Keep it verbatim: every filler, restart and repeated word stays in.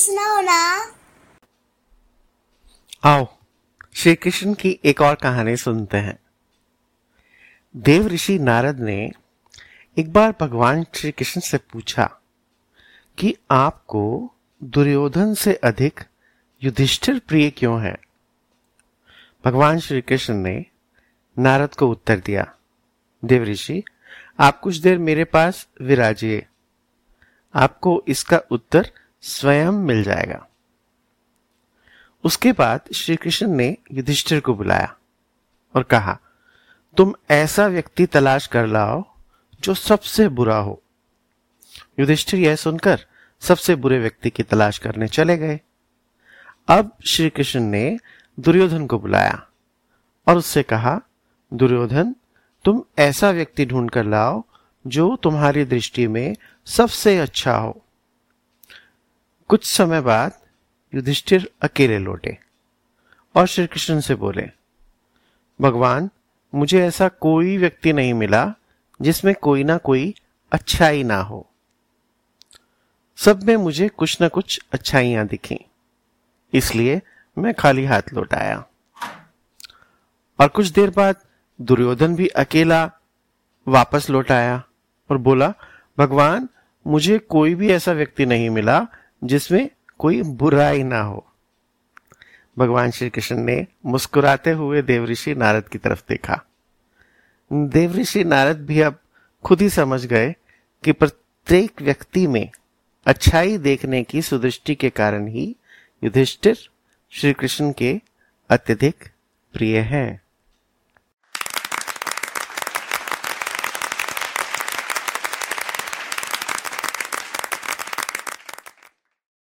Miss ना होना। आओ श्री कृष्ण की एक और कहानी सुनते हैं। देवऋषि नारद ने एक बार भगवान श्री कृष्ण से पूछा कि आपको दुर्योधन से अधिक युधिष्ठिर प्रिय क्यों है। भगवान श्री कृष्ण ने नारद को उत्तर दिया, देवऋषि आप कुछ देर मेरे पास विराजिए, आपको इसका उत्तर स्वयं मिल जाएगा। उसके बाद श्री कृष्ण ने युधिष्ठिर को बुलाया और कहा, तुम ऐसा व्यक्ति तलाश कर लाओ जो सबसे बुरा हो। युधिष्ठिर यह सुनकर सबसे बुरे व्यक्ति की तलाश करने चले गए। अब श्री कृष्ण ने दुर्योधन को बुलाया और उससे कहा, दुर्योधन तुम ऐसा व्यक्ति ढूंढ कर लाओ जो तुम्हारी दृष्टि में सबसे अच्छा हो। कुछ समय बाद युधिष्ठिर अकेले लौटे और श्री कृष्ण से बोले, भगवान मुझे ऐसा कोई व्यक्ति नहीं मिला जिसमें कोई ना कोई अच्छाई ना हो। सब में मुझे कुछ ना कुछ अच्छाइयां दिखीं, इसलिए मैं खाली हाथ लौट आया। और कुछ देर बाद दुर्योधन भी अकेला वापस लौट आया और बोला, भगवान मुझे कोई भी ऐसा व्यक्ति नहीं मिला जिसमें कोई बुराई ना हो। भगवान श्री कृष्ण ने मुस्कुराते हुए देवऋषि नारद की तरफ देखा। देवऋषि नारद भी अब खुद ही समझ गए कि प्रत्येक व्यक्ति में अच्छाई देखने की सुदृष्टि के कारण ही युधिष्ठिर श्री कृष्ण के अत्यधिक प्रिय हैं।